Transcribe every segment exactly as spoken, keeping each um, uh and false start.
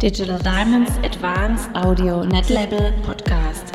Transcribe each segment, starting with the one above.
Digital Diamonds Advanced Audio Netlabel Podcast.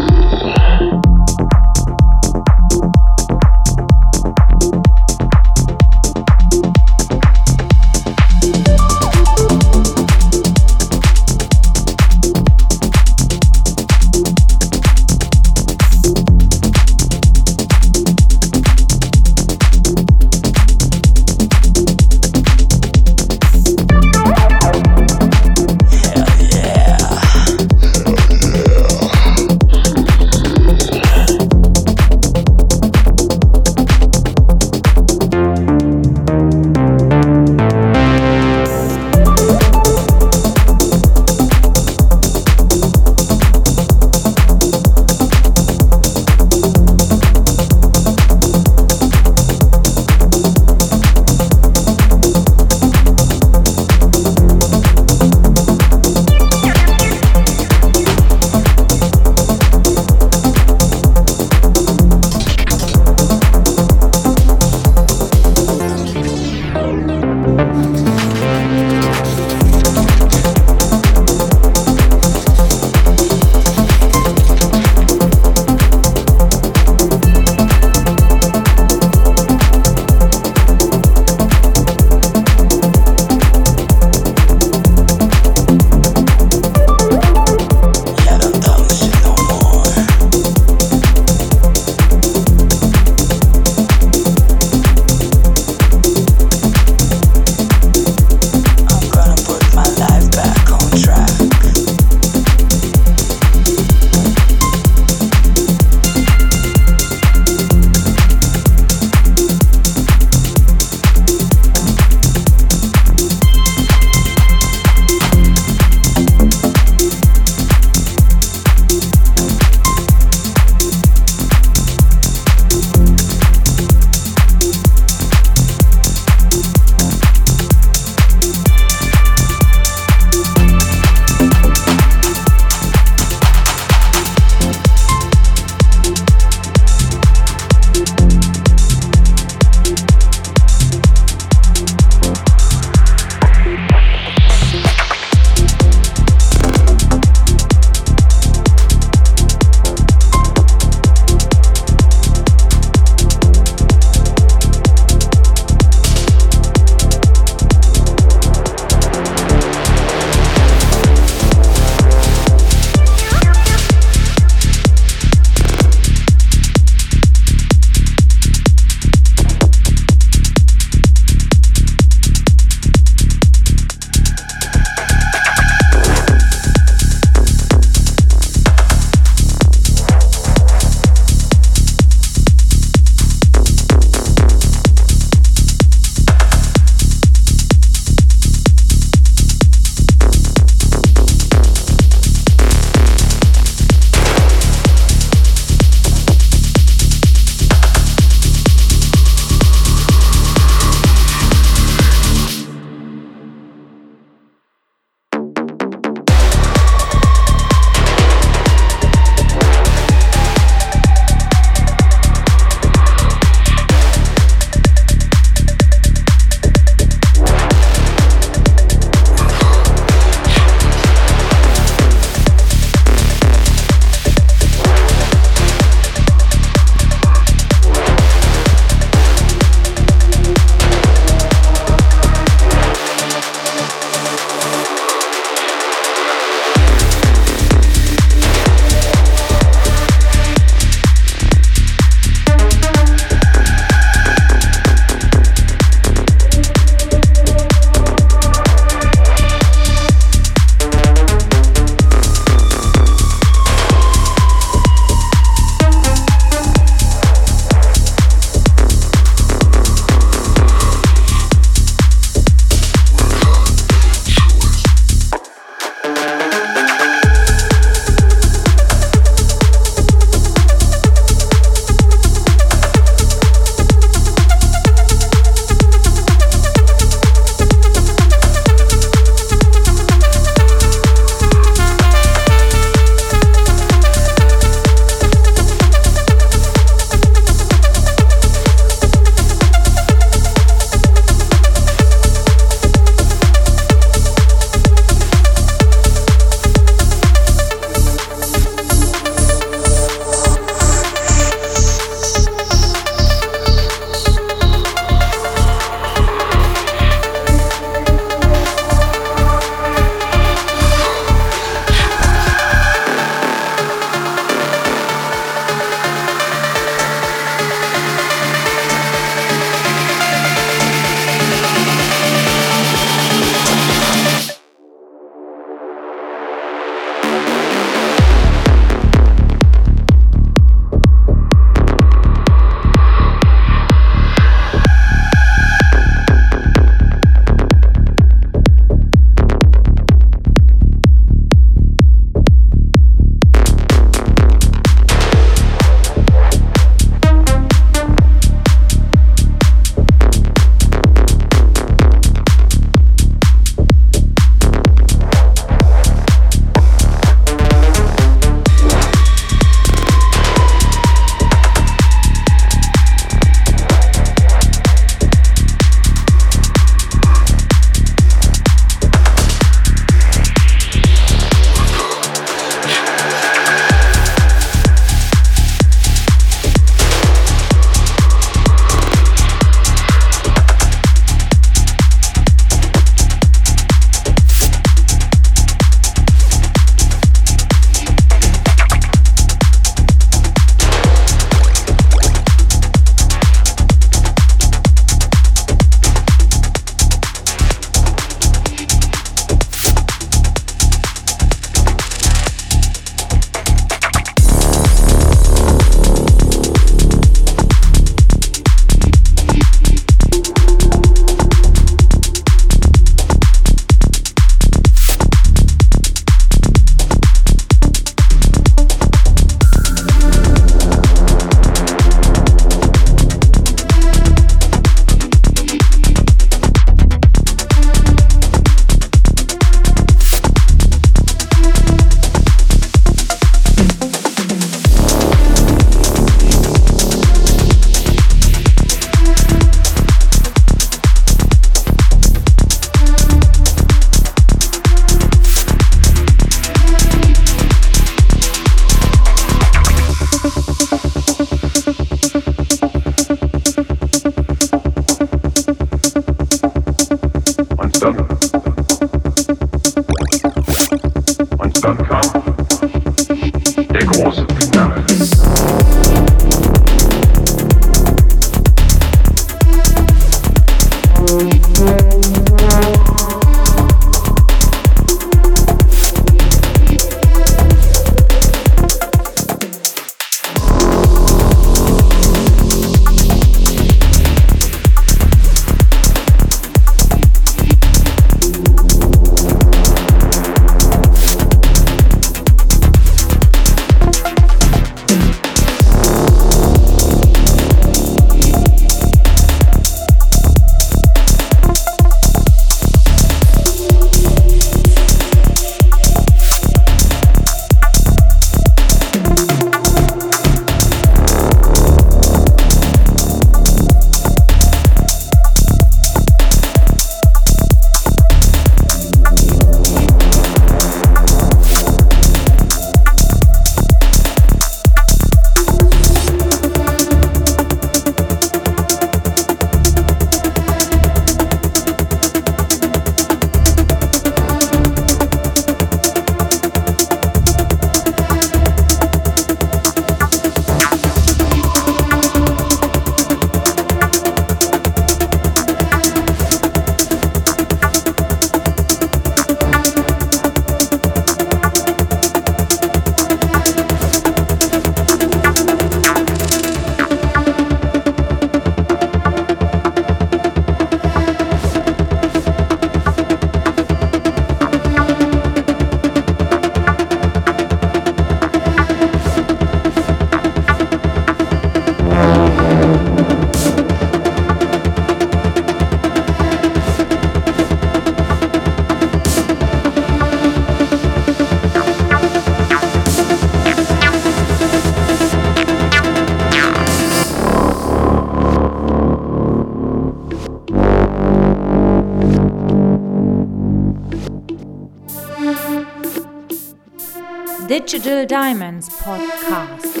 Digital Diamonds Podcast.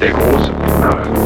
Der große Knall.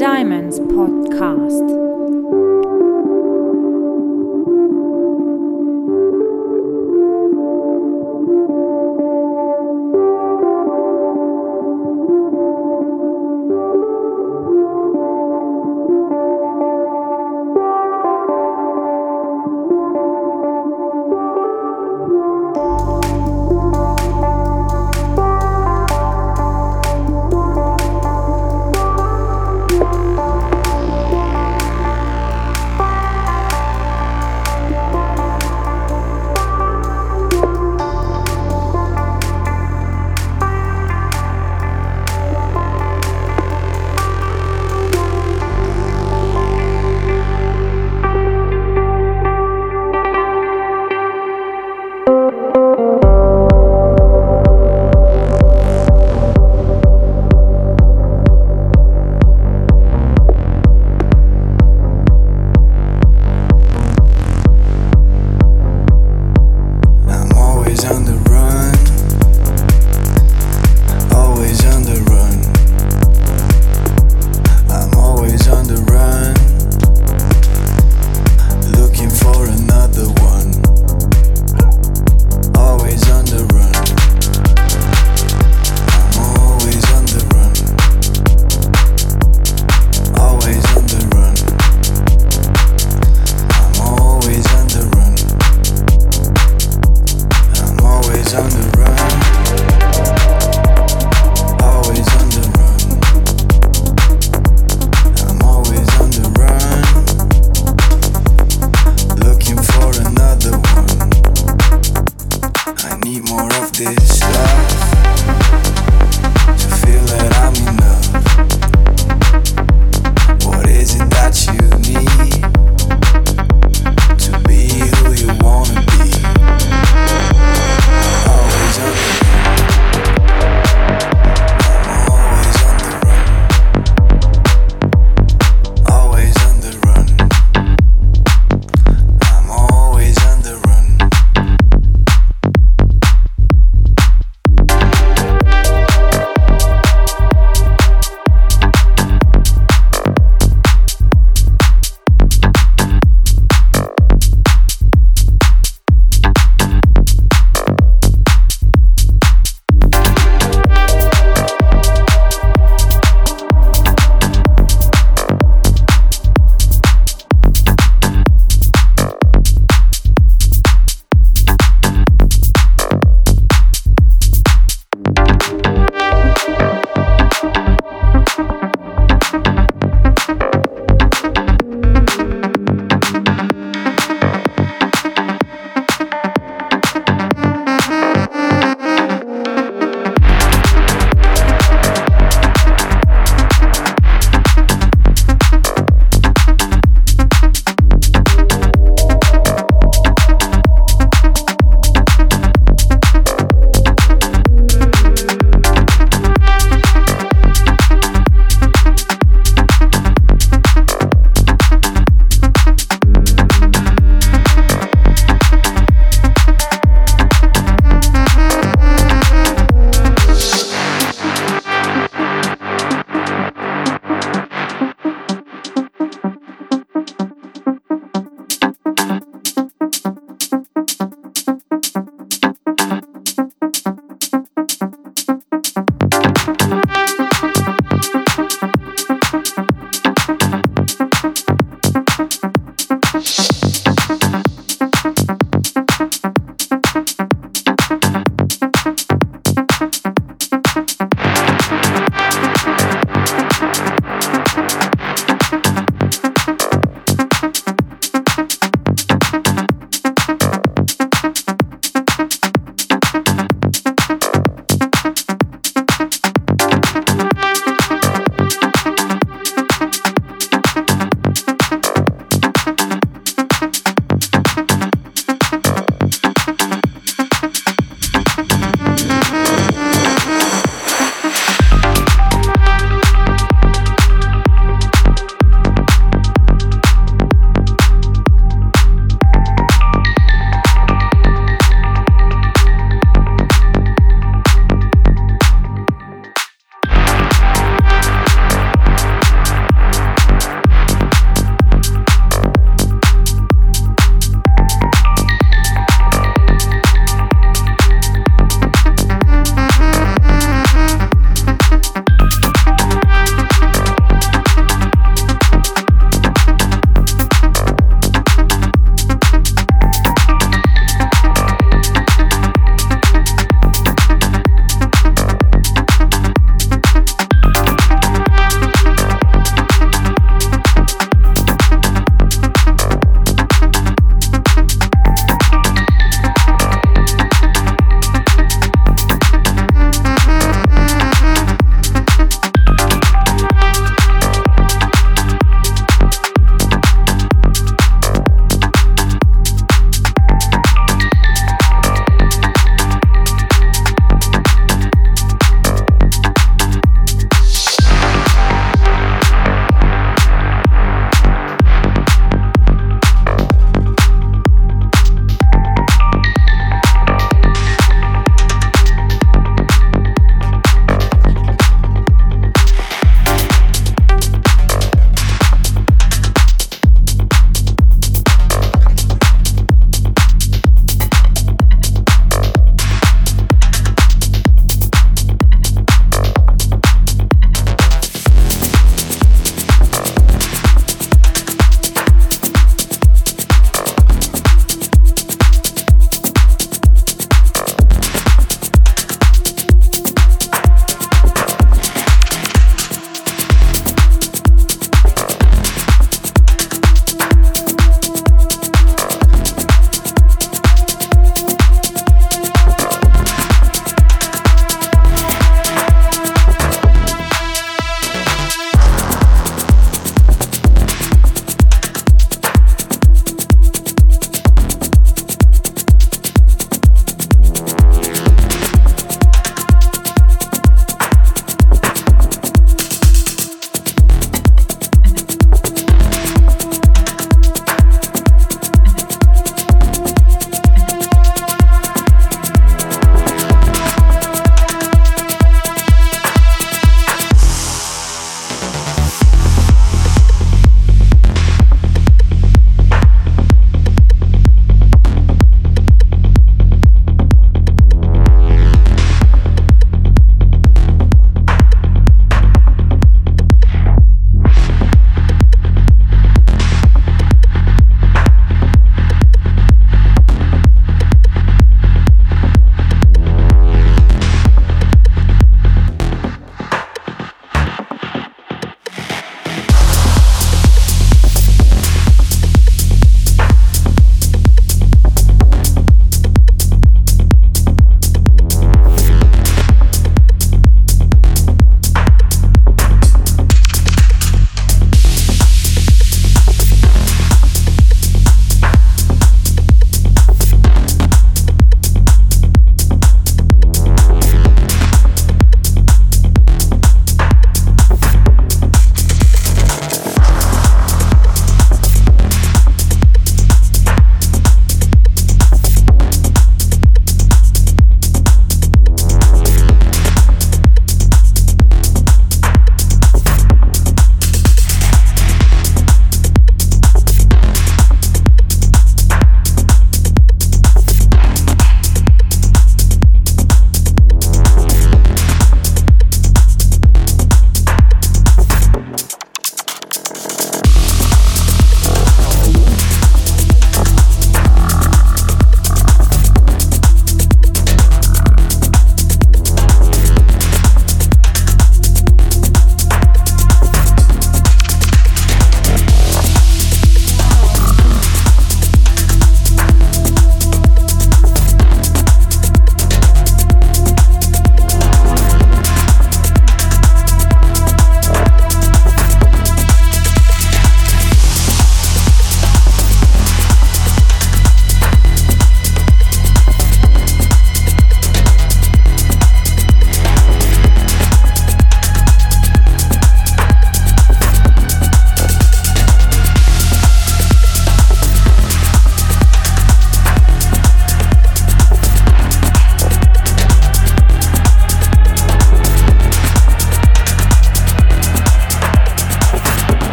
Diamonds podcast.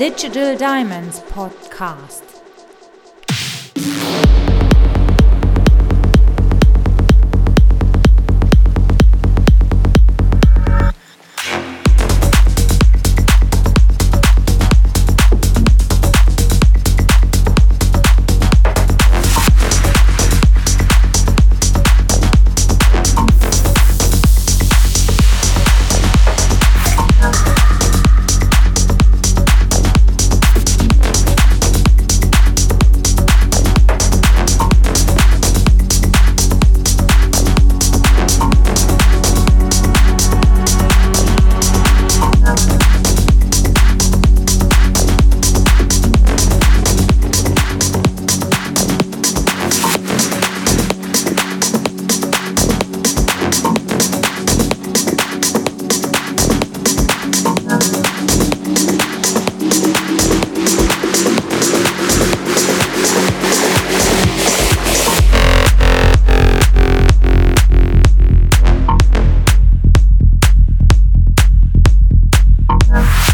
Digital Diamonds Podcast. Yeah.